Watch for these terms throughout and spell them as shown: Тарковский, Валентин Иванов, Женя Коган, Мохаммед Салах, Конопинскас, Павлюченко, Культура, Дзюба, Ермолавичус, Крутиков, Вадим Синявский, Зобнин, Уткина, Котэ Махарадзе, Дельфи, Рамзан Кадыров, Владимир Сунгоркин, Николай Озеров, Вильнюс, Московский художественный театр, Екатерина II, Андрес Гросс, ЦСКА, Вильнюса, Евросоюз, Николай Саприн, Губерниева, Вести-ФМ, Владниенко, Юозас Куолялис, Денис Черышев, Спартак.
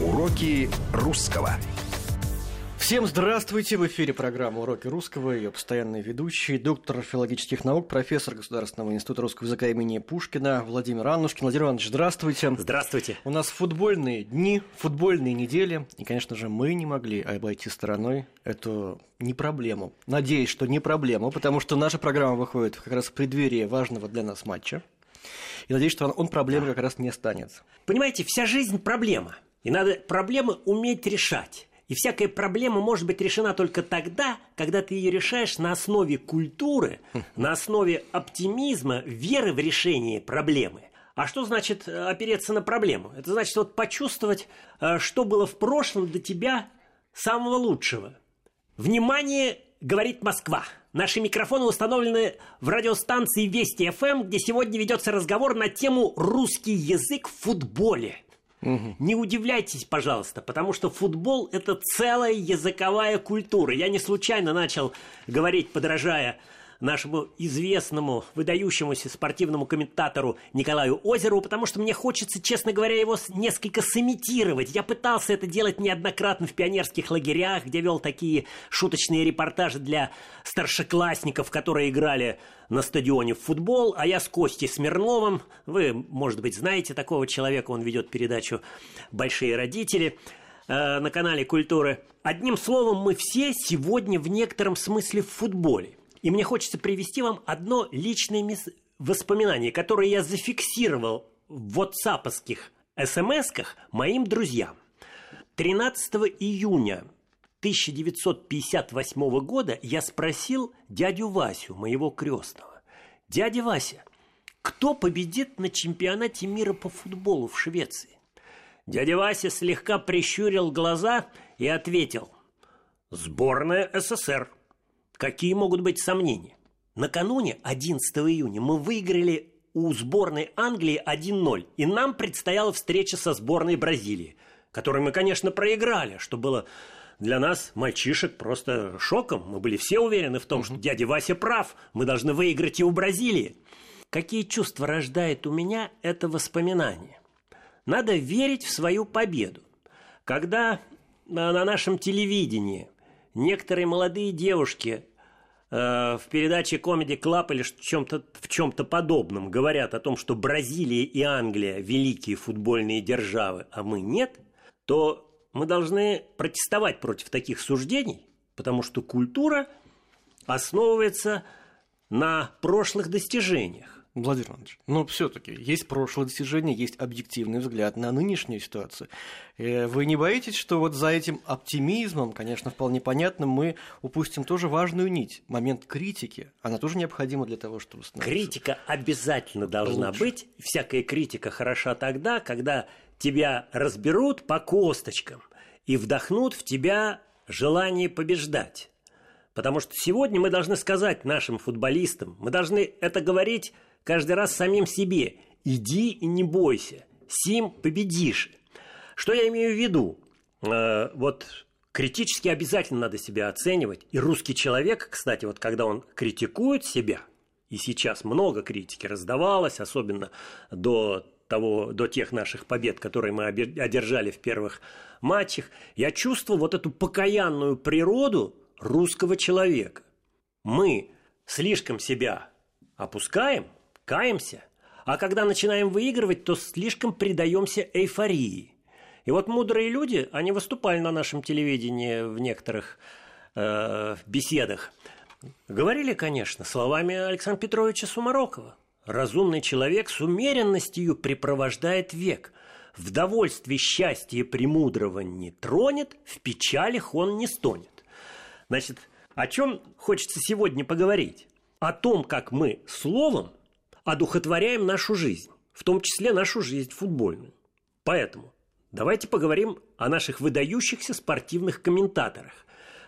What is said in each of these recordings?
Уроки русского. Всем здравствуйте! В эфире программа «Уроки русского», ее постоянный ведущий, доктор филологических наук, профессор Государственного института русского языка имени Пушкина Владимир Аннушкин. Владимир Иванович, здравствуйте! Здравствуйте! У нас футбольные дни, футбольные недели, и, конечно же, мы не могли обойти стороной эту не проблему. Надеюсь, что не проблему, потому что наша программа выходит как раз в преддверии важного для нас матча, и надеюсь, что он проблемой как раз не станет. Понимаете, вся жизнь – проблема, и надо проблемы уметь решать. И всякая проблема может быть решена только тогда, когда ты ее решаешь на основе культуры, на основе оптимизма, веры в решение проблемы. А что значит опереться на проблему? Это значит вот почувствовать, что было в прошлом для тебя самого лучшего. Внимание, говорит Москва. Наши микрофоны установлены в радиостанции Вести-ФМ, где сегодня ведется разговор на тему «Русский язык в футболе». Угу. Не удивляйтесь, пожалуйста, потому что футбол – это целая языковая культура. Я не случайно начал говорить, подражая нашему известному, выдающемуся спортивному комментатору Николаю Озерову, потому что мне хочется, честно говоря, его несколько сымитировать. Я пытался это делать неоднократно в пионерских лагерях, где вел такие шуточные репортажи для старшеклассников, которые играли на стадионе в футбол. А я с Костей Смирновым, вы, может быть, знаете такого человека, он ведет передачу «Большие родители» на канале «Культуры». Одним словом, мы все сегодня в некотором смысле в футболе. И мне хочется привести вам одно личное воспоминание, которое я зафиксировал в ватсаповских смс-ках моим друзьям. 13 июня 1958 года я спросил дядю Васю, моего крестного: «Дядя Вася, кто победит на чемпионате мира по футболу в Швеции?» Дядя Вася слегка прищурил глаза и ответил: «Сборная СССР». Какие могут быть сомнения? Накануне, 11 июня, мы выиграли у сборной Англии 1-0, и нам предстояла встреча со сборной Бразилии, которую мы, конечно, проиграли, что было для нас, мальчишек, просто шоком. Мы были все уверены в том, что дядя Вася прав, мы должны выиграть и у Бразилии. Какие чувства рождает у меня это воспоминание? Надо верить в свою победу. Когда на нашем телевидении некоторые молодые девушки в передаче Comedy Club или в чем-то подобном говорят о том, что Бразилия и Англия – великие футбольные державы, а мы нет, то мы должны протестовать против таких суждений, потому что культура основывается на прошлых достижениях. Владимир Иванович, но все-таки есть прошлое достижение, есть объективный взгляд на нынешнюю ситуацию. Вы не боитесь, что вот за этим оптимизмом, конечно, вполне понятным, мы упустим тоже важную нить, момент критики? Она тоже необходима для того, чтобы становиться критика обязательно должна лучше. Быть. Всякая критика хороша тогда, когда тебя разберут по косточкам и вдохнут в тебя желание побеждать. Потому что сегодня мы должны сказать нашим футболистам, мы должны это говорить каждый раз самим себе: иди и не бойся, сим победишь. Что я имею в виду? Вот критически обязательно надо себя оценивать. И русский человек, кстати, вот когда он критикует себя, и сейчас много критики раздавалось, особенно до тех наших побед, которые мы одержали в первых матчах, я чувствовал вот эту покаянную природу русского человека. Мы слишком себя опускаем, каемся, а когда начинаем выигрывать, то слишком предаемся эйфории. И вот мудрые люди, они выступали на нашем телевидении в некоторых беседах, говорили, конечно, словами Александра Петровича Сумарокова: «Разумный человек с умеренностью препровождает век. В довольстве счастье премудрого не тронет, в печалях он не стонет». Значит, о чем хочется сегодня поговорить? О том, как мы словом одухотворяем нашу жизнь, в том числе нашу жизнь футбольную. Поэтому давайте поговорим о наших выдающихся спортивных комментаторах.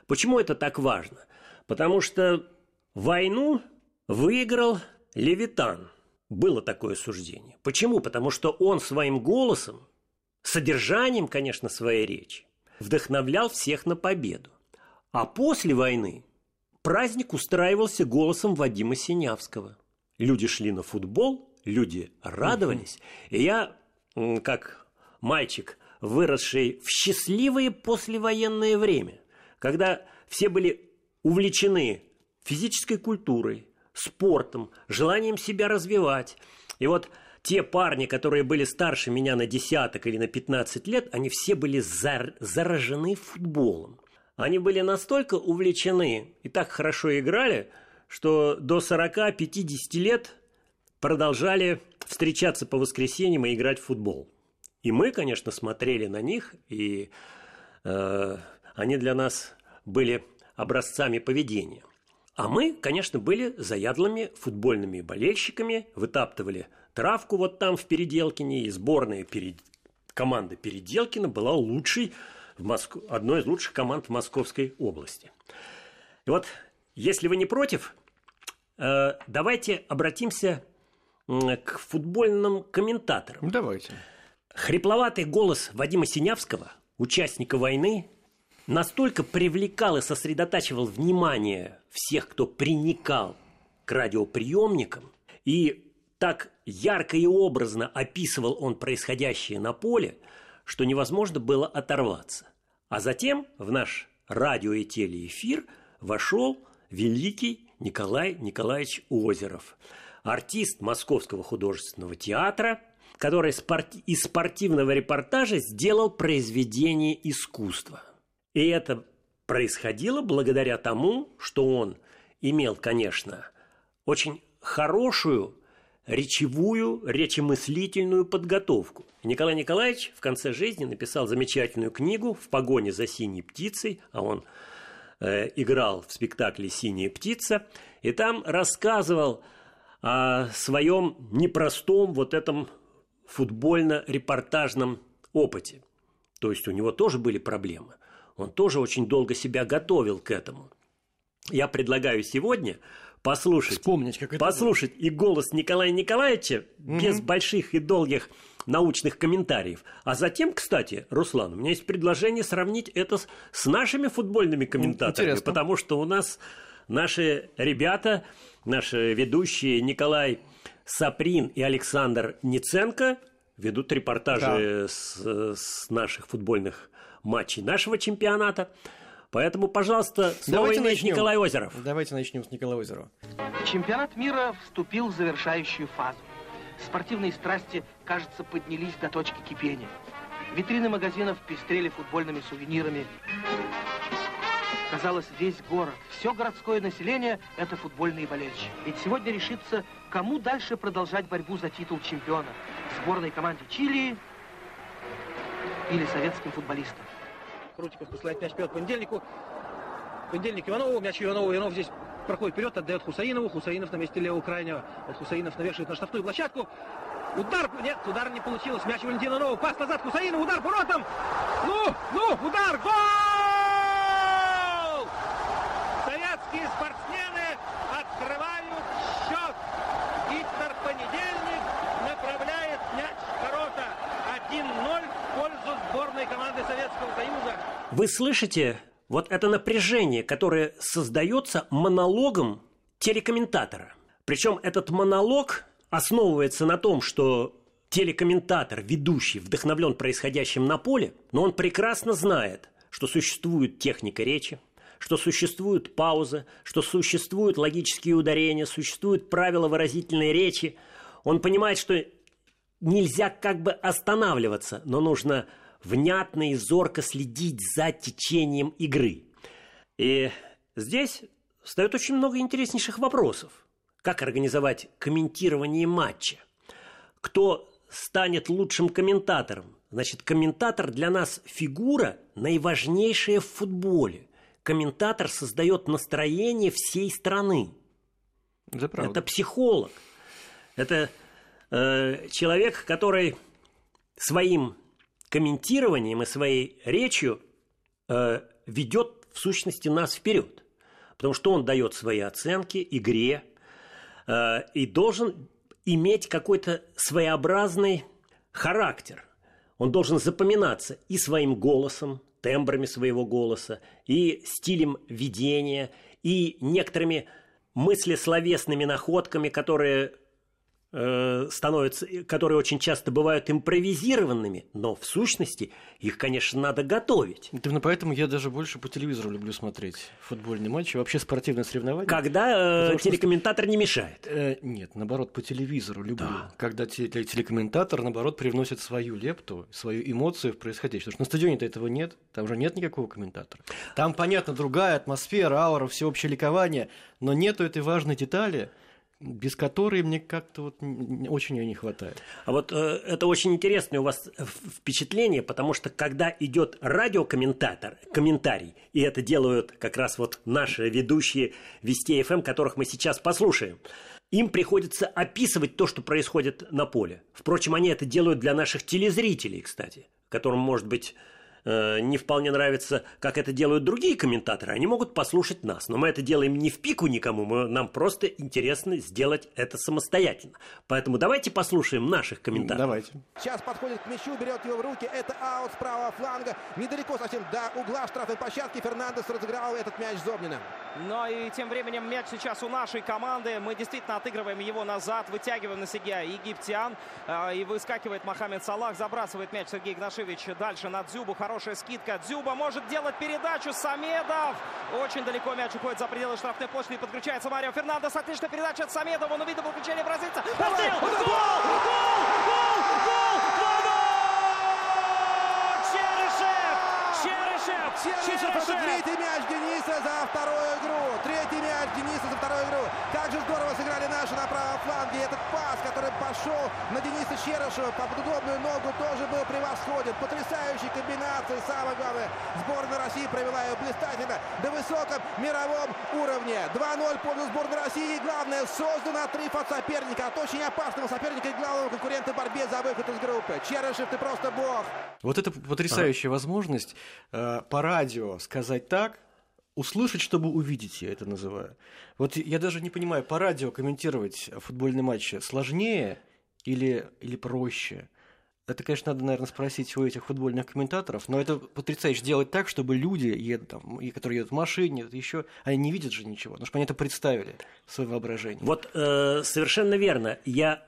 Почему это так важно? Потому что войну выиграл Левитан. Было такое суждение. Почему? Потому что он своим голосом, содержанием, конечно, своей речи, вдохновлял всех на победу. А после войны праздник устраивался голосом Вадима Синявского. Люди шли на футбол, люди радовались. И я, как мальчик, выросший в счастливое послевоенное время, когда все были увлечены физической культурой, спортом, желанием себя развивать. И вот те парни, которые были старше меня на десяток или на 15 лет, они все были заражены футболом. Они были настолько увлечены и так хорошо играли, что до 40-50 лет продолжали встречаться по воскресеньям и играть в футбол. И мы, конечно, смотрели на них, и они для нас были образцами поведения. А мы, конечно, были заядлыми футбольными болельщиками, вытаптывали травку вот там в Переделкине, и сборная команда Переделкина была лучшей, одной из лучших команд в Московской области. И вот, если вы не против, давайте обратимся к футбольным комментаторам. Давайте. Хрипловатый голос Вадима Синявского, участника войны, настолько привлекал и сосредотачивал внимание всех, кто приникал к радиоприемникам, и так ярко и образно описывал он происходящее на поле, что невозможно было оторваться. А затем в наш радио- и телеэфир вошел великий Николай Николаевич Озеров, артист Московского художественного театра, который из спортивного репортажа сделал произведение искусства. И это происходило благодаря тому, что он имел, конечно, очень хорошую речевую, речемыслительную подготовку. Николай Николаевич в конце жизни написал замечательную книгу «В погоне за синей птицей», а он играл в спектакле «Синяя птица», и там рассказывал о своем непростом вот этом футбольно-репортажном опыте. То есть у него тоже были проблемы. Он тоже очень долго себя готовил к этому. Я предлагаю сегодня послушать и голос Николая Николаевича без больших и долгих научных комментариев. А затем, кстати, Руслан, у меня есть предложение сравнить это с нашими футбольными комментаторами. Интересно. Потому что у нас наши ребята, наши ведущие Николай Саприн и Александр Неценко ведут репортажи с наших футбольных матчей нашего чемпионата. Поэтому, пожалуйста, слово имеет Николай Озеров. Давайте начнем с Николая Озерова. Чемпионат мира вступил в завершающую фазу. Спортивные страсти, кажется, поднялись до точки кипения. Витрины магазинов пестрели футбольными сувенирами. Казалось, весь город, все городское население – это футбольные болельщики. Ведь сегодня решится, кому дальше продолжать борьбу за титул чемпиона – сборной команде Чили или советским футболистам. Крутиков посылает мяч вперед Понедельнику. Понедельник Иванову, мяч Иванову. Иванов здесь проходит вперед, отдает Хусаинову. Хусаинов на месте левого крайнего. Вот Хусаинов навешивает на штрафную площадку. Удар, нет, удар не получилось. Мяч Валентина Иванова, пас назад Хусаинов, удар воротам. Удар, гол! Советские спортсмены открывают счет. Виктор Понедельник направляет мяч в ворота. 1-0 в пользу сборной команды Советского Союза. Вы слышите вот это напряжение, которое создается монологом телекомментатора. Причем этот монолог основывается на том, что телекомментатор, ведущий, вдохновлен происходящим на поле, но он прекрасно знает, что существует техника речи, что существуют паузы, что существуют логические ударения, существуют правила выразительной речи. Он понимает, что нельзя как бы останавливаться, но нужно внятно и зорко следить за течением игры. И здесь встает очень много интереснейших вопросов. Как организовать комментирование матча? Кто станет лучшим комментатором? Значит, комментатор для нас фигура наиважнейшая в футболе. Комментатор создает настроение всей страны. Это психолог. Это человек, который своим комментированием и своей речью ведет в сущности нас вперед, потому что он дает свои оценки игре и должен иметь какой-то своеобразный характер. Он должен запоминаться и своим голосом, тембрами своего голоса, и стилем ведения, и некоторыми мыслесловесными находками, которые становятся, которые очень часто бывают импровизированными, но в сущности их, конечно, надо готовить. Именно поэтому я даже больше по телевизору люблю смотреть футбольные матчи, вообще спортивные соревнования. Когда телекомментатор не мешает. Нет, наоборот, по телевизору люблю. Да. Когда телекомментатор, наоборот, привносит свою лепту, свою эмоцию в происходящее. Потому что на стадионе-то этого нет, там же нет никакого комментатора. Там, понятно, другая атмосфера, аура, всеобщее ликование, но нету этой важной детали, без которой мне как-то вот очень ее не хватает. А вот это очень интересное у вас впечатление, потому что когда идет радиокомментатор, комментарий, и это делают как раз вот наши ведущие Вести-ФМ, которых мы сейчас послушаем, им приходится описывать то, что происходит на поле. Впрочем, они это делают для наших телезрителей, кстати, которым, может быть, не вполне нравится, как это делают другие комментаторы, они могут послушать нас. Но мы это делаем не в пику никому, нам просто интересно сделать это самостоятельно. Поэтому давайте послушаем наших комментаторов. Давайте. Сейчас подходит к мячу, берет его в руки, это аут с правого фланга, недалеко совсем до угла штрафной площадки, Фернандес разыграл этот мяч Зобнина. Но и тем временем мяч сейчас у нашей команды, мы действительно отыгрываем его назад, вытягиваем на себя египтян, и выскакивает Мохаммед Салах, забрасывает мяч Сергей Игнашевич дальше на Дзюбу, хорошая скидка. Дзюба может делать передачу. Самедов. Очень далеко мяч уходит за пределы штрафной площади. Подключается Марио Фернандес. Отличная передача от Самедова. Он увидел подключение бразильца. Давай, гол! Гол! Гол! Гол! Гол! Черышев! Черышев! Черышев! Третий мяч Дениса за вторую игру. Третий мяч Дениса за вторую игру. Как же здорово сыграли наши на правом фланге. Этот пас, который пошел на Дениса Черышева под удобную ногу, тоже был превосходен. Потрясающей комбинации. Самое главное, сборная России провела ее блистательно на высоком мировом уровне. 2-0 в пользу сборной России. И главное, создан отрыв от соперника. От очень опасного соперника и главного конкурента в борьбе за выход из группы. Черышев, ты просто бог. Вот это потрясающая возможность по радио сказать так, услышать, чтобы увидеть, я это называю. Вот я даже не понимаю, по радио комментировать футбольные матчи сложнее или проще? Это, конечно, надо, наверное, спросить у этих футбольных комментаторов, но это потрясающе делать так, чтобы люди, которые едут в машине, еще, они не видят же ничего, потому что они это представили в своем воображении. Вот совершенно верно. Я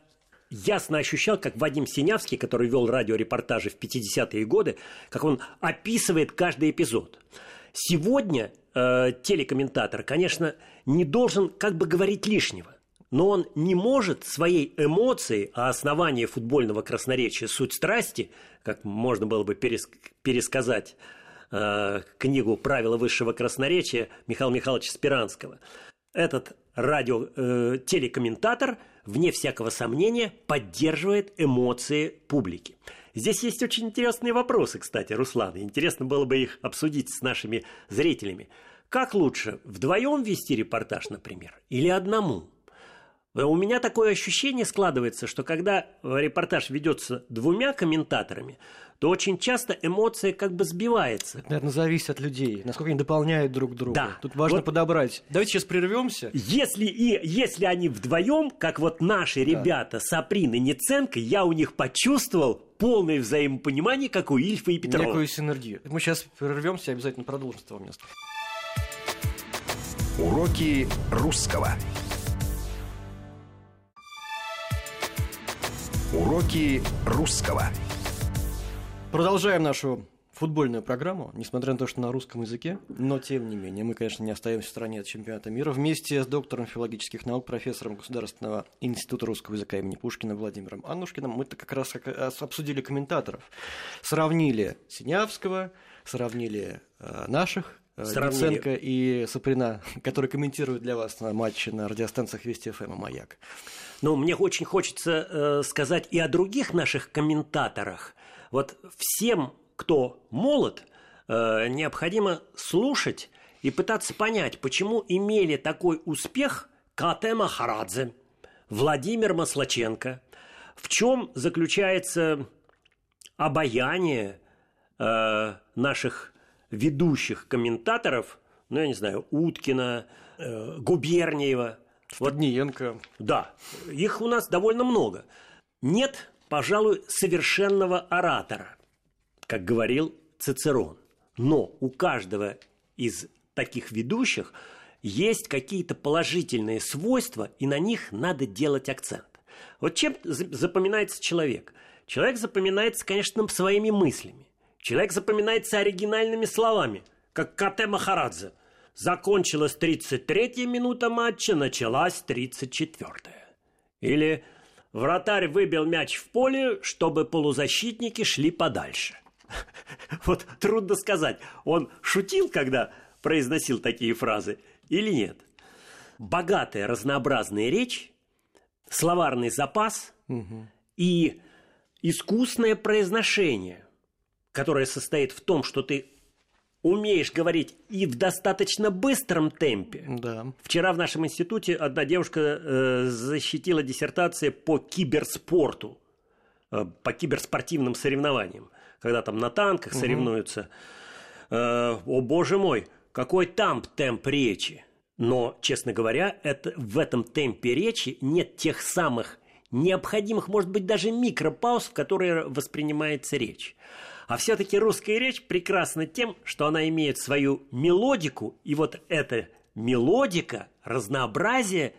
ясно ощущал, как Вадим Синявский, который вел радиорепортажи в 50-е годы, как он описывает каждый эпизод. Сегодня телекомментатор, конечно, не должен как бы говорить лишнего, но он не может своей эмоции, а основание футбольного красноречия «Суть страсти», как можно было бы пересказать книгу «Правила высшего красноречия» Михаила Михайловича Спиранского, этот телекомментатор, вне всякого сомнения, поддерживает эмоции публики. Здесь есть очень интересные вопросы, кстати, Руслан. Интересно было бы их обсудить с нашими зрителями. Как лучше, вдвоем вести репортаж, например, или одному? У меня такое ощущение складывается, что когда репортаж ведется двумя комментаторами, то очень часто эмоция как бы сбивается. Это, наверное, зависит от людей, насколько они дополняют друг друга. Да. Тут важно подобрать. Давайте сейчас прервемся. Если они вдвоем, как вот наши ребята Саприн и Неценко, я у них почувствовал полное взаимопонимание, как у Ильфа и Петрова. Некую синергию. Мы сейчас прервемся и обязательно продолжим с того места. Уроки русского. Уроки русского. Продолжаем нашу футбольную программу, несмотря на то, что на русском языке, но тем не менее мы, конечно, не остаемся в стороне от чемпионата мира. Вместе с доктором филологических наук, профессором Государственного института русского языка имени Пушкина Владимиром Аннушкиным мы как раз обсудили комментаторов. Сравнили Синявского, сравнили наших, Неценко и Саприна, которые комментируют для вас на матчи на радиостанциях Вести-ФМ и Маяк. Но мне очень хочется сказать и о других наших комментаторах. Вот всем, кто молод, необходимо слушать и пытаться понять, почему имели такой успех Котэ Махарадзе, Владимир Маслоченко, в чем заключается обаяние наших ведущих комментаторов, ну, я не знаю, Уткина, Губерниева. Владниенко. Вот, да, их у нас довольно много. Нет, пожалуй, совершенного оратора, как говорил Цицерон. Но у каждого из таких ведущих есть какие-то положительные свойства, и на них надо делать акцент. Вот чем запоминается человек? Человек запоминается, конечно, своими мыслями. Человек запоминается оригинальными словами, как Котэ Махарадзе. Закончилась 33-я минута матча, началась 34-я. Или вратарь выбил мяч в поле, чтобы полузащитники шли подальше. Вот трудно сказать, он шутил, когда произносил такие фразы, или нет. Богатая, разнообразная речь, словарный запас и искусное произношение, которое состоит в том, что ты умеешь говорить и в достаточно быстром темпе. Да. Вчера в нашем институте одна девушка защитила диссертацию по киберспорту, по киберспортивным соревнованиям, когда там на танках соревнуются. О, боже мой, какой там темп речи! Но, честно говоря, в этом темпе речи нет тех самых необходимых, может быть, даже микропауз, в которые воспринимается речь. А все-таки русская речь прекрасна тем, что она имеет свою мелодику, и вот эта мелодика, разнообразие,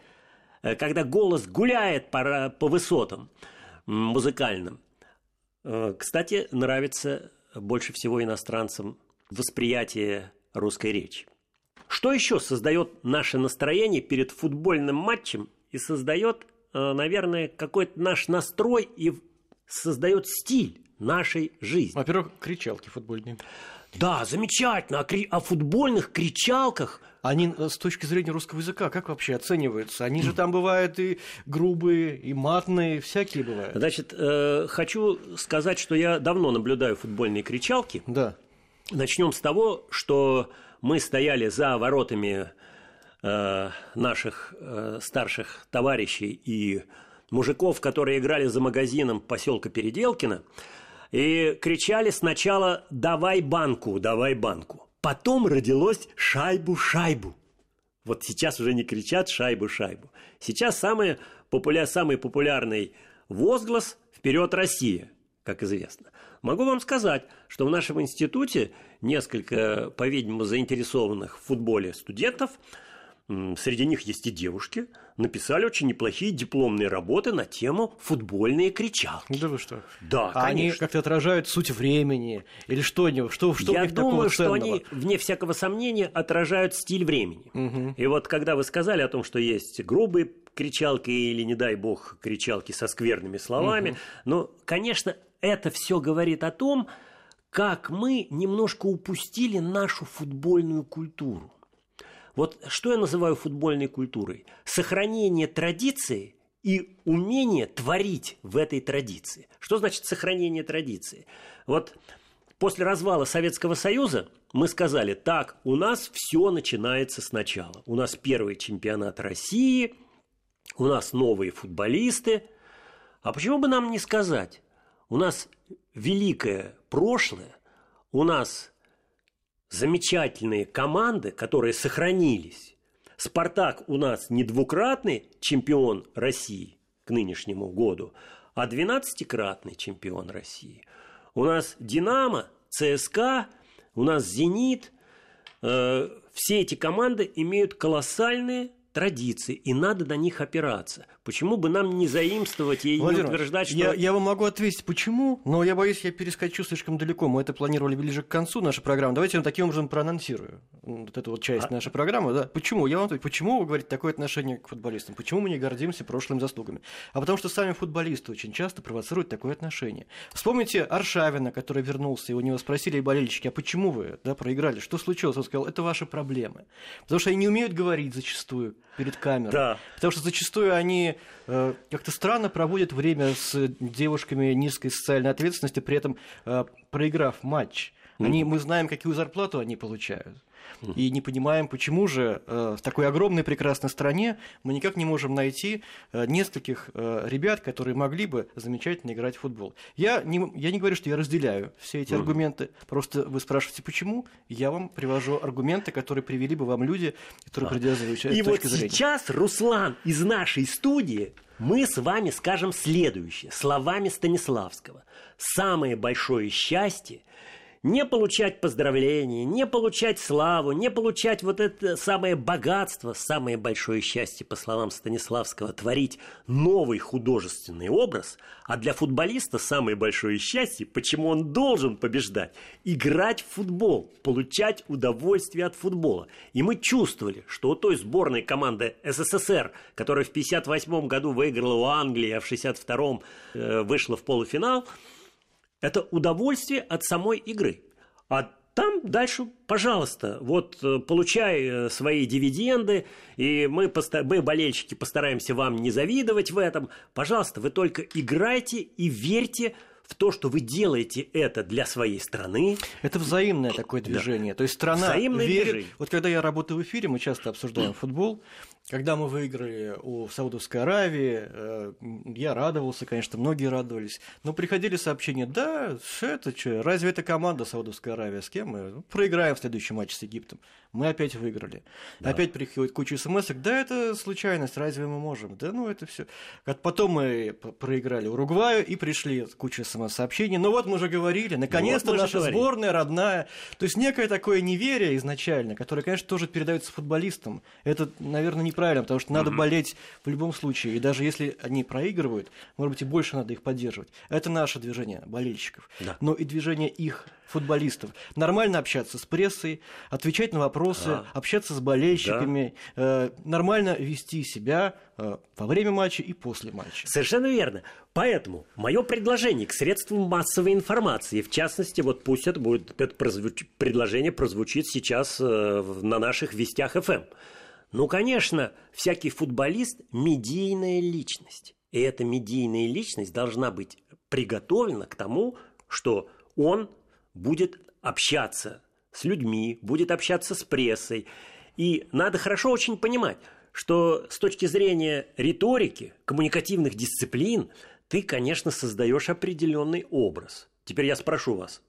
когда голос гуляет по высотам музыкальным, кстати, нравится больше всего иностранцам восприятие русской речи. Что еще создает наше настроение перед футбольным матчем и создает, наверное, какой-то наш настрой и создает стиль нашей жизни? Во-первых, кричалки футбольные. Да, замечательно. О футбольных кричалках. Они с точки зрения русского языка как вообще оцениваются? Они же там бывают и грубые, и матные, всякие бывают. Значит, хочу сказать, что я давно наблюдаю футбольные кричалки. Да. Начнем с того, что мы стояли за воротами наших старших товарищей и мужиков, которые играли за магазином поселка Переделкино, и кричали сначала «давай банку, давай банку». Потом родилось «шайбу, шайбу». Вот сейчас уже не кричат «шайбу, шайбу». Сейчас самый популярный возглас «Вперед, Россия», как известно. Могу вам сказать, что в нашем институте несколько, по-видимому, заинтересованных в футболе студентов, среди них есть и девушки, написали очень неплохие дипломные работы на тему футбольные кричалки. Да вы что? Да, а конечно. Они как-то отражают суть времени или что-нибудь? Что я думаю, что они, вне всякого сомнения, отражают стиль времени. Угу. И вот когда вы сказали о том, что есть грубые кричалки или, не дай бог, кричалки со скверными словами, ну, конечно, это все говорит о том, как мы немножко упустили нашу футбольную культуру. Вот что я называю футбольной культурой? Сохранение традиции и умение творить в этой традиции. Что значит сохранение традиции? Вот после развала Советского Союза мы сказали, так, у нас все начинается сначала. У нас первый чемпионат России, у нас новые футболисты. А почему бы нам не сказать? У нас великое прошлое, у нас замечательные команды, которые сохранились. «Спартак» у нас не двукратный чемпион России к нынешнему году, а 12-кратный чемпион России. У нас «Динамо», «ЦСКА», у нас «Зенит». Все эти команды имеют колоссальные традиции, и надо на них опираться. Почему бы нам не заимствовать и Владимир, не утверждать, что... Я вам могу ответить, почему, но я боюсь, я перескочу слишком далеко. Мы это планировали ближе к концу нашей программы. Давайте я таким образом проанонсирую. Вот эту вот часть нашей программы. Да. Почему? Я вам отвечу. Почему, вы говорите, такое отношение к футболистам? Почему мы не гордимся прошлыми заслугами? А потому что сами футболисты очень часто провоцируют такое отношение. Вспомните Аршавина, который вернулся, и у него спросили болельщики, а почему вы проиграли? Что случилось? Он сказал, это ваши проблемы. Потому что они не умеют говорить зачастую перед камерой. Да. Потому что зачастую они как-то странно проводят время с девушками низкой социальной ответственности, при этом проиграв матч. Мы знаем, какую зарплату они получают. И не понимаем, почему же в такой огромной прекрасной стране мы никак не можем найти нескольких ребят, которые могли бы замечательно играть в футбол. Я не говорю, что я разделяю все эти аргументы. Просто вы спрашиваете, почему? Я вам привожу аргументы, которые привели бы вам люди, которые придерживаются этой точки зрения. И вот сейчас, Руслан, из нашей студии мы с вами скажем следующее. Словами Станиславского. «Самое большое счастье не получать поздравления, не получать славу, не получать вот это самое богатство, самое большое счастье, по словам Станиславского, творить новый художественный образ, а для футболиста самое большое счастье, почему он должен побеждать, играть в футбол, получать удовольствие от футбола. И мы чувствовали, что у той сборной команды СССР, которая в 1958 году выиграла у Англии, а в 1962 вышла в полуфинал, это удовольствие от самой игры. А там дальше, пожалуйста, вот получай свои дивиденды, и мы, болельщики, постараемся вам не завидовать в этом. Пожалуйста, вы только играйте и верьте в то, что вы делаете это для своей страны. Это взаимное такое движение. Да. То есть страна взаимное верит. Движение. Вот когда я работаю в эфире, мы часто обсуждаем футбол. Когда мы выиграли у Саудовской Аравии, я радовался, конечно, многие радовались. Но приходили сообщения, да, это что, разве это команда Саудовской Аравии, с кем мы? Проиграем в следующий матч с Египтом. Мы опять выиграли. Да. Опять приходит куча смс-ок, да, это случайность, разве мы можем? Да, ну это все. Потом мы проиграли Уругваю и пришли куча смс-сообщений. Ну вот мы же говорили, наконец-то вот наша сборная родная. То есть некое такое неверие изначально, которое, конечно, тоже передается футболистам. Это, наверное, не правильно, потому что надо болеть в любом случае. И даже если они проигрывают, может быть, и больше надо их поддерживать. Это наше движение болельщиков, да. Но и движение их футболистов. Нормально общаться с прессой, отвечать на вопросы, общаться с болельщиками, нормально вести себя во время матча и после матча. Совершенно верно. Поэтому мое предложение к средствам массовой информации, в частности, вот пусть это будет, это предложение прозвучит сейчас на наших вестях ФМ. Ну, конечно, всякий футболист – медийная личность. И эта медийная личность должна быть приготовлена к тому, что он будет общаться с людьми, будет общаться с прессой. И надо хорошо очень понимать, что с точки зрения риторики, коммуникативных дисциплин, ты, конечно, создаешь определенный образ. Теперь я спрошу вас.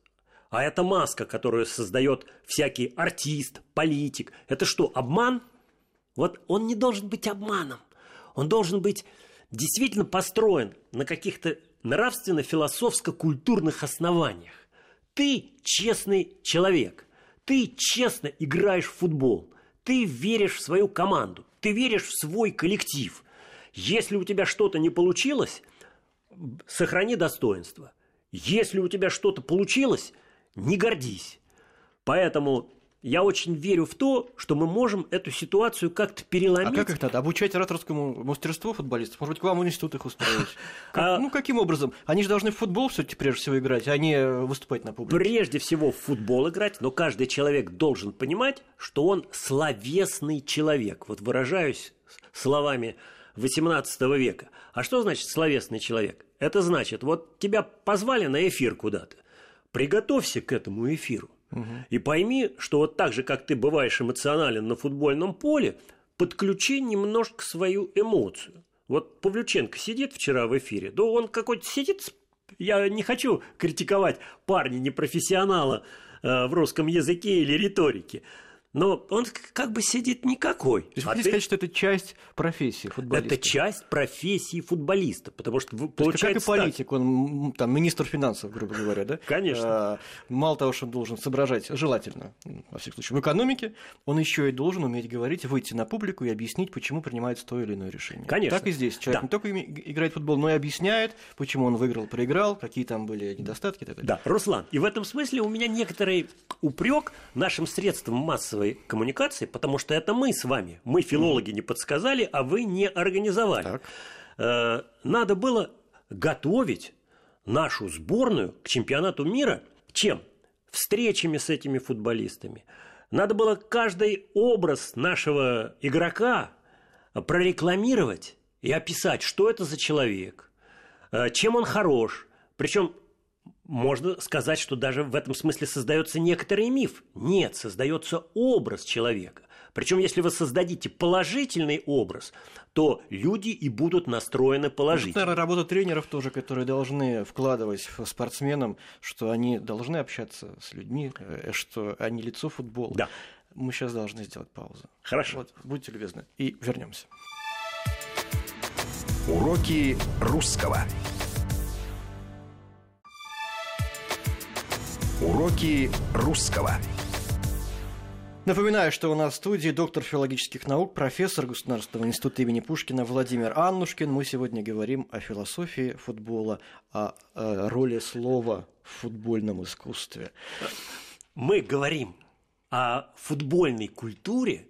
А эта маска, которую создает всякий артист, политик, это что, обман? Вот он не должен быть обманом. Он должен быть действительно построен на каких-то нравственно-философско-культурных основаниях. Ты честный человек. Ты честно играешь в футбол. Ты веришь в свою команду. Ты веришь в свой коллектив. Если у тебя что-то не получилось, сохрани достоинство. Если у тебя что-то получилось, не гордись. Поэтому... я очень верю в то, что мы можем эту ситуацию как-то переломить. А как их надо? Обучать ораторскому мастерству футболистов? Может быть, к вам в институт их устроить? Ну, каким образом? Они же должны в футбол все-таки прежде всего играть, а не выступать на публике. Прежде всего в футбол играть, но каждый человек должен понимать, что он словесный человек. Вот выражаюсь словами XVIII века. А что значит словесный человек? Это значит, вот тебя позвали на эфир куда-то. Приготовься к этому эфиру. И пойми, что вот так же, как ты бываешь эмоционален на футбольном поле, подключи немножко свою эмоцию. Вот Павлюченко сидит вчера в эфире, да он какой-то сидит, я не хочу критиковать парня-непрофессионала в русском языке или риторике, но он как бы сидит никакой. То есть вы хотите сказать, что это часть профессии футболиста? Это часть профессии футболиста, потому что получается как и политик, он там, министр финансов, грубо говоря, да? Конечно. Мало того, что он должен соображать, желательно, во всяком случае, в экономике, он еще и должен уметь говорить, выйти на публику и объяснить, почему принимается то или иное решение. Конечно. Так и здесь. Человек не только играет в футбол, но и объясняет, почему он выиграл, проиграл, какие там были недостатки и так далее. Да, Руслан, и в этом смысле у меня некоторый упрек нашим средствам массовой коммуникации, потому что это мы с вами. Мы, филологи, не подсказали, а вы не организовали. Так. Надо было готовить нашу сборную к чемпионату мира. Чем? Встречами с этими футболистами. Надо было каждый образ нашего игрока прорекламировать и описать, что это за человек, чем он хорош. Причем можно сказать, что даже в этом смысле создается некоторый миф. Нет, создается образ человека. Причем, если вы создадите положительный образ, то люди и будут настроены положительно. Это работа тренеров тоже, которые должны вкладывать в спортсменам, что они должны общаться с людьми, что они лицо футбола. Да. Мы сейчас должны сделать паузу. Хорошо. Вот, будьте любезны. И вернемся. Уроки русского. Уроки русского. Напоминаю, что у нас в студии доктор филологических наук, профессор Государственного института имени Пушкина Владимир Аннушкин. Мы сегодня говорим о философии футбола, о роли слова в футбольном искусстве. Мы говорим о футбольной культуре,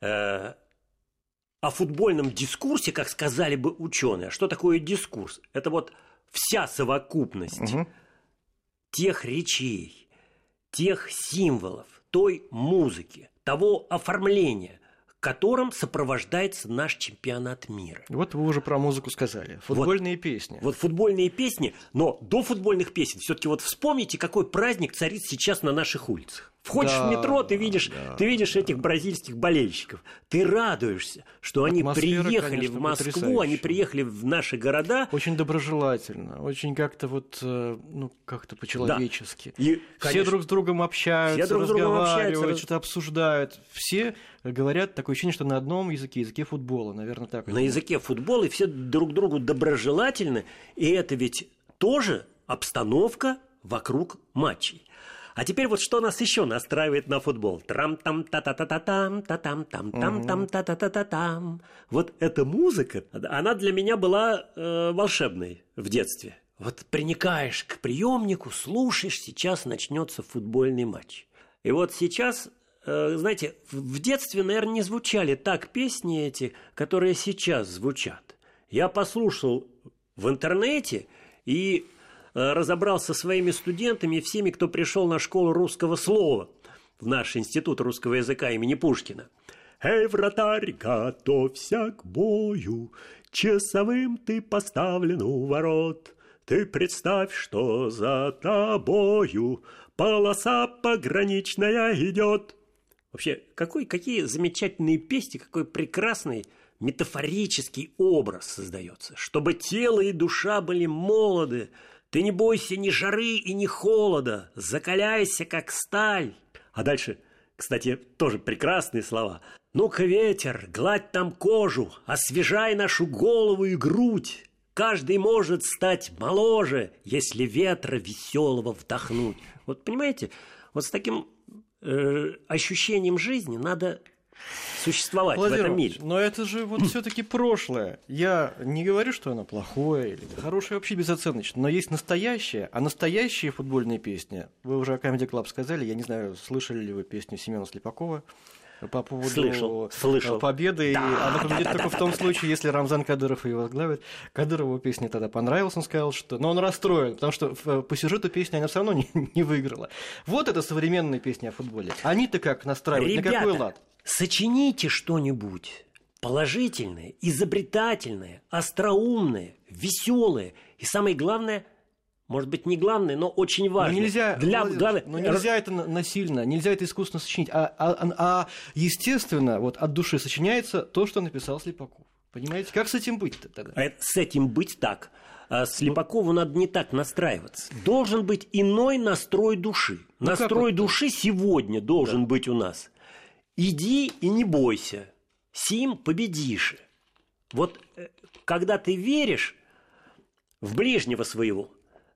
о футбольном дискурсе, как сказали бы ученые. Что такое дискурс? Это вот вся совокупность тех речей, тех символов, той музыки, того оформления, которым сопровождается наш чемпионат мира. Вот вы уже про музыку сказали. Футбольные песни. Вот футбольные песни, но до футбольных песен все-таки вот вспомните, какой праздник царит сейчас на наших улицах. Входишь в метро, ты видишь этих бразильских болельщиков. Ты радуешься, что они приехали, конечно, в Москву, потрясающе. Они приехали в наши города. Очень доброжелательно, очень как-то вот, ну, как-то по-человечески. Да. И, конечно, все друг с другом общаются, разговаривают, что-то обсуждают. Все говорят, такое ощущение, что на одном языке футбола, наверное, так. На языке футбола, и все друг другу доброжелательны. И это ведь тоже обстановка вокруг матчей. А теперь вот что нас еще настраивает на футбол. Трам-там-та-та-та-та-там, та-там-там-там-там, та-та-та-та-там. Вот эта музыка, она для меня была волшебной в детстве. Вот приникаешь к приемнику, слушаешь, сейчас начнется футбольный матч. И вот сейчас, знаете, в детстве, наверное, не звучали так песни эти, которые сейчас звучат. Я послушал в интернете и разобрался со своими студентами и всеми, кто пришел на школу русского слова в наш институт русского языка имени Пушкина. «Эй, вратарь, готовься к бою, часовым ты поставлен у ворот. Ты представь, что за тобою полоса пограничная идет». Вообще, какие замечательные песни, какой прекрасный метафорический образ создается, чтобы тело и душа были молоды. Ты не бойся ни жары и ни холода, закаляйся, как сталь. А дальше, кстати, тоже прекрасные слова. Ну-ка, ветер, гладь там кожу, освежай нашу голову и грудь. Каждый может стать моложе, если ветра веселого вдохнуть. Вот понимаете, вот с таким ощущением жизни надо существовать, Владимир, в этом мире. Но это же вот все-таки прошлое. Я не говорю, что оно плохое или хорошее, вообще безоценочно. Но есть настоящее, а настоящие футбольные песни. Вы уже о Comedy Club сказали, я не знаю, слышали ли вы песню Семена Слепакова по поводу победы. Да, она победит только в том случае, если Рамзан Кадыров ее возглавит. Кадырову песня тогда понравилась, он сказал, что... Но он расстроен, потому что по сюжету песня она все равно не выиграла. Вот это современные песни о футболе. Они-то как настраивают, ребята, на какой лад? Сочините что-нибудь положительное, изобретательное, остроумное, веселое. И самое главное, может быть, не главное, но очень важное. Нельзя это насильно, нельзя это искусственно сочинить. А естественно, вот от души сочиняется то, что написал Слепаков. Понимаете? Как с этим быть-то тогда? С этим быть так. Слепакову надо не так настраиваться. Должен быть иной настрой души. Настрой души сегодня должен быть у нас. «Иди и не бойся, сим победишь». Вот когда ты веришь в ближнего своего,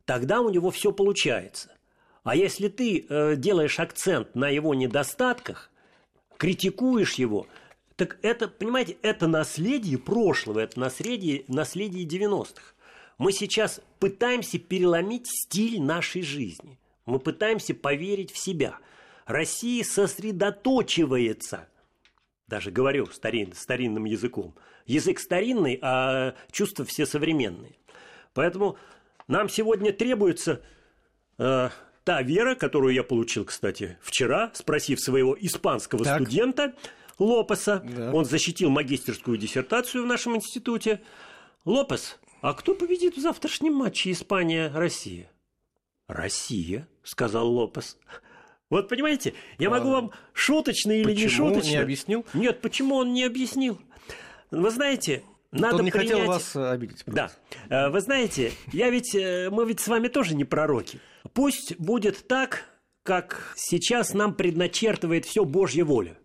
тогда у него все получается. А если ты делаешь акцент на его недостатках, критикуешь его, так это, понимаете, это наследие прошлого, это наследие 90-х. Мы сейчас пытаемся переломить стиль нашей жизни. Мы пытаемся поверить в себя. Россия сосредоточивается, даже говорю старинным языком. Язык старинный, а чувства все современные. Поэтому нам сегодня требуется та вера, которую я получил, кстати, вчера, спросив своего испанского студента Лопеса. Да. Он защитил магистерскую диссертацию в нашем институте. Лопес, а кто победит в завтрашнем матче Испания-Россия? Россия, сказал Лопес. Вот понимаете, я могу вам шуточно или не шуточно... Почему он не объяснил? Нет, почему он не объяснил? Вы знаете, надо принять... Он не хотел вас обидеть. Просто. Да. Вы знаете, мы ведь с вами тоже не пророки. Пусть будет так, как сейчас нам предначертывает все Божья воля.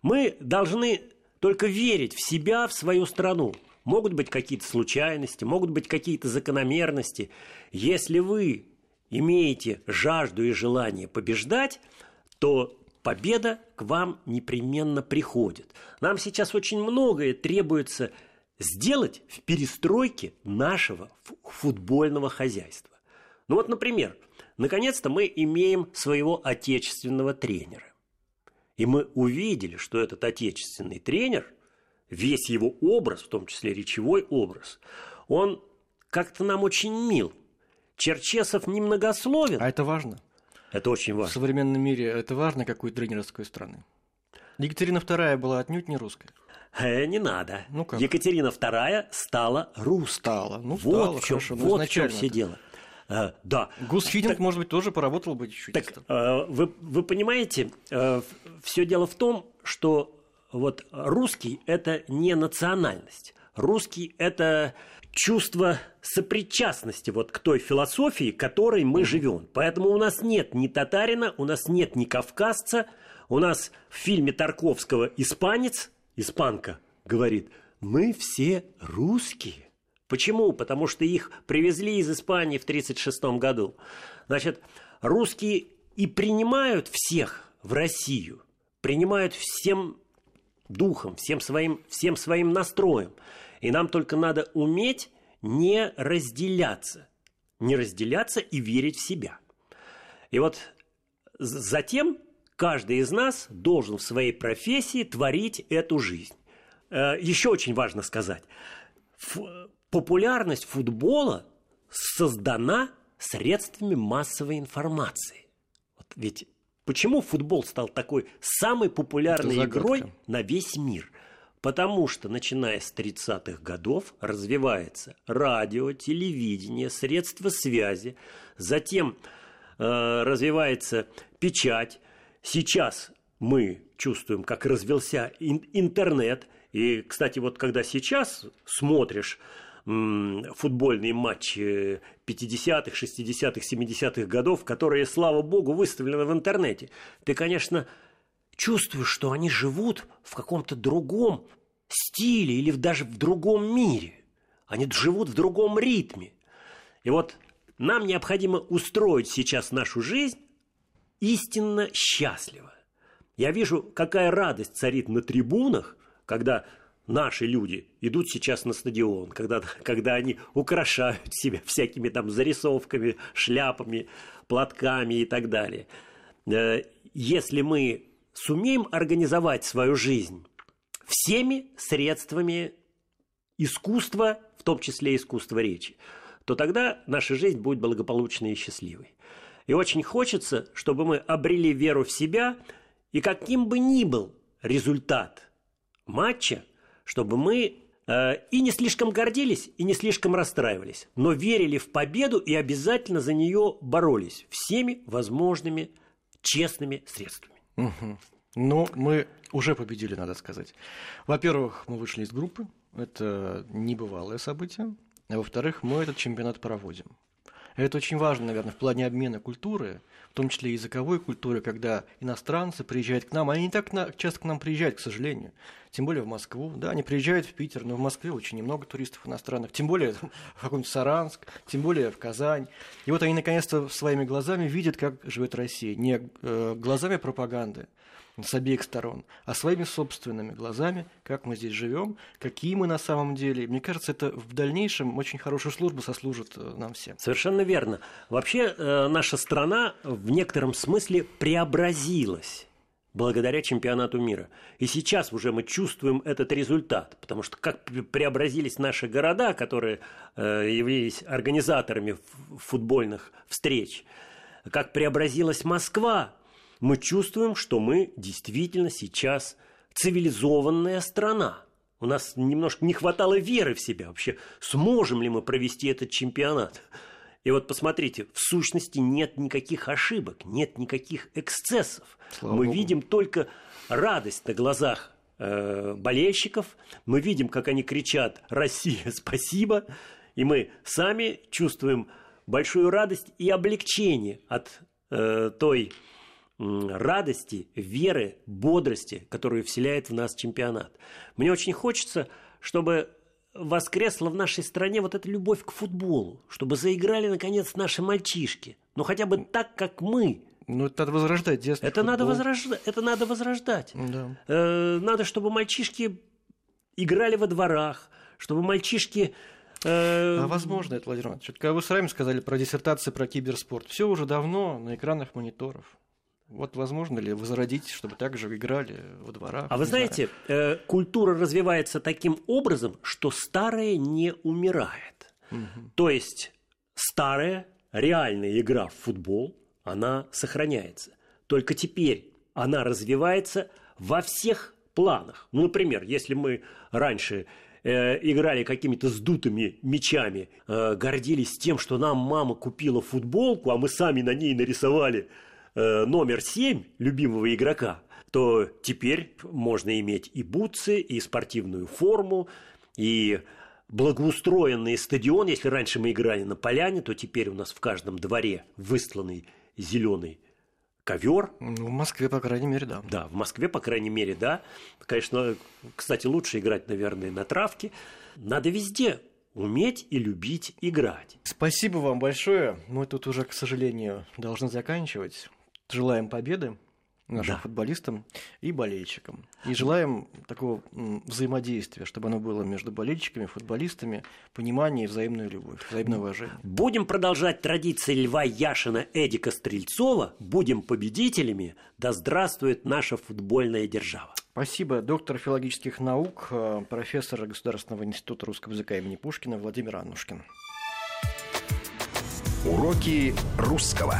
Мы должны только верить в себя, в свою страну. Могут быть какие-то случайности, могут быть какие-то закономерности. Если вы имеете жажду и желание побеждать, то победа к вам непременно приходит. Нам сейчас очень многое требуется сделать в перестройке нашего футбольного хозяйства. Ну вот, например, наконец-то мы имеем своего отечественного тренера. И мы увидели, что этот отечественный тренер, весь его образ, в том числе речевой образ, он как-то нам очень мил. Черчесов немногословен. А это важно. Это очень важно. В современном мире это важно, какой тренер какой страны. Екатерина II была отнюдь не русская. Не надо. Ну как? Екатерина II стала русской. Стала. Ну, вот в чем все дело. Да. Гус Хиддинк, может быть, тоже поработал бы чуть-чуть. Вы понимаете, все дело в том, что вот русский – это не национальность. Русский – это чувство сопричастности вот к той философии, которой мы живем. Поэтому у нас нет ни татарина, у нас нет ни кавказца. У нас в фильме Тарковского «Испанец», испанка говорит: «Мы все русские». Почему? Потому что их привезли из Испании в 1936 году. Значит, русские и принимают всех в Россию, принимают всем духом, всем своим настроем. И нам только надо уметь не разделяться и верить в себя. И вот затем каждый из нас должен в своей профессии творить эту жизнь. Еще очень важно сказать. Популярность футбола создана средствами массовой информации. Вот ведь почему футбол стал такой самой популярной игрой на весь мир? Потому что, начиная с 30-х годов, развивается радио, телевидение, средства связи, затем развивается печать. Сейчас мы чувствуем, как развился интернет. И, кстати, вот когда сейчас смотришь футбольные матчи 50-х, 60-х, 70-х годов, которые, слава богу, выставлены в интернете, ты, конечно, чувствуешь, что они живут в каком-то другом стиле или даже в другом мире. Они живут в другом ритме. И вот нам необходимо устроить сейчас нашу жизнь истинно счастливо. Я вижу, какая радость царит на трибунах, когда наши люди идут сейчас на стадион, когда они украшают себя всякими там зарисовками, шляпами, платками и так далее. Если мы сумеем организовать свою жизнь всеми средствами искусства, в том числе искусства речи, то тогда наша жизнь будет благополучной и счастливой. И очень хочется, чтобы мы обрели веру в себя, и каким бы ни был результат матча, чтобы мы и не слишком гордились, и не слишком расстраивались, но верили в победу и обязательно за нее боролись всеми возможными честными средствами. Угу. Ну, мы уже победили, надо сказать. Во-первых, мы вышли из группы, это небывалое событие, а во-вторых, мы этот чемпионат проводим. Это очень важно, наверное, в плане обмена культуры, в том числе языковой культуры, когда иностранцы приезжают к нам, они не так часто к нам приезжают, к сожалению, тем более в Москву, да, они приезжают в Питер, но в Москве очень немного туристов иностранных, тем более в какой-нибудь Саранск, тем более в Казань, и вот они наконец-то своими глазами видят, как живет Россия, не глазами пропаганды с обеих сторон, а своими собственными глазами, как мы здесь живем, какие мы на самом деле. Мне кажется, это в дальнейшем очень хорошую службу сослужит нам всем. Совершенно верно. Вообще наша страна в некотором смысле преобразилась благодаря чемпионату мира. И сейчас уже мы чувствуем этот результат, потому что как преобразились наши города, которые являлись организаторами футбольных встреч, как преобразилась Москва. Мы чувствуем, что мы действительно сейчас цивилизованная страна. У нас немножко не хватало веры в себя вообще. Сможем ли мы провести этот чемпионат? И вот посмотрите, в сущности нет никаких ошибок, нет никаких эксцессов. Слава мы Богу. Видим только радость на глазах болельщиков. Мы видим, как они кричат «Россия, спасибо!». И мы сами чувствуем большую радость и облегчение от той радости, веры, бодрости, которую вселяет в нас чемпионат. Мне очень хочется, чтобы воскресла в нашей стране вот эта любовь к футболу, чтобы заиграли, наконец, наши мальчишки, Ну, хотя бы так, как мы. Ну, это надо возрождать детство. Это надо возрождать. Да. Надо, чтобы мальчишки играли во дворах, чтобы мальчишки... А возможно это, Владимир Иванович. Когда вы сами сказали про диссертации, про киберспорт, все уже давно на экранах мониторов. Вот возможно ли возродить, чтобы также играли во дворах? А вы знаете, культура развивается таким образом, что старое не умирает. Угу. То есть старая реальная игра в футбол, она сохраняется. Только теперь она развивается во всех планах. Ну, например, если мы раньше... играли какими-то сдутыми мячами, гордились тем, что нам мама купила футболку, а мы сами на ней нарисовали номер 7 любимого игрока, то теперь можно иметь и бутсы, и спортивную форму, и благоустроенный стадион. Если раньше мы играли на поляне, то теперь у нас в каждом дворе выстланный зеленый ковер. Ну, в Москве, по крайней мере, да. Да, в Москве, по крайней мере, да. Конечно, кстати, лучше играть, наверное, на травке. Надо везде уметь и любить играть. Спасибо вам большое. Мы тут уже, к сожалению, должны заканчивать. Желаем победы нашим футболистам и болельщикам. И желаем такого взаимодействия, чтобы оно было между болельщиками, футболистами, понимание и взаимную любовь, взаимное уважение. Будем продолжать традиции Льва Яшина, Эдика Стрельцова. Будем победителями. Да здравствует наша футбольная держава. Спасибо. Доктор филологических наук, профессор Государственного института русского языка имени Пушкина Владимир Аннушкин. Уроки русского.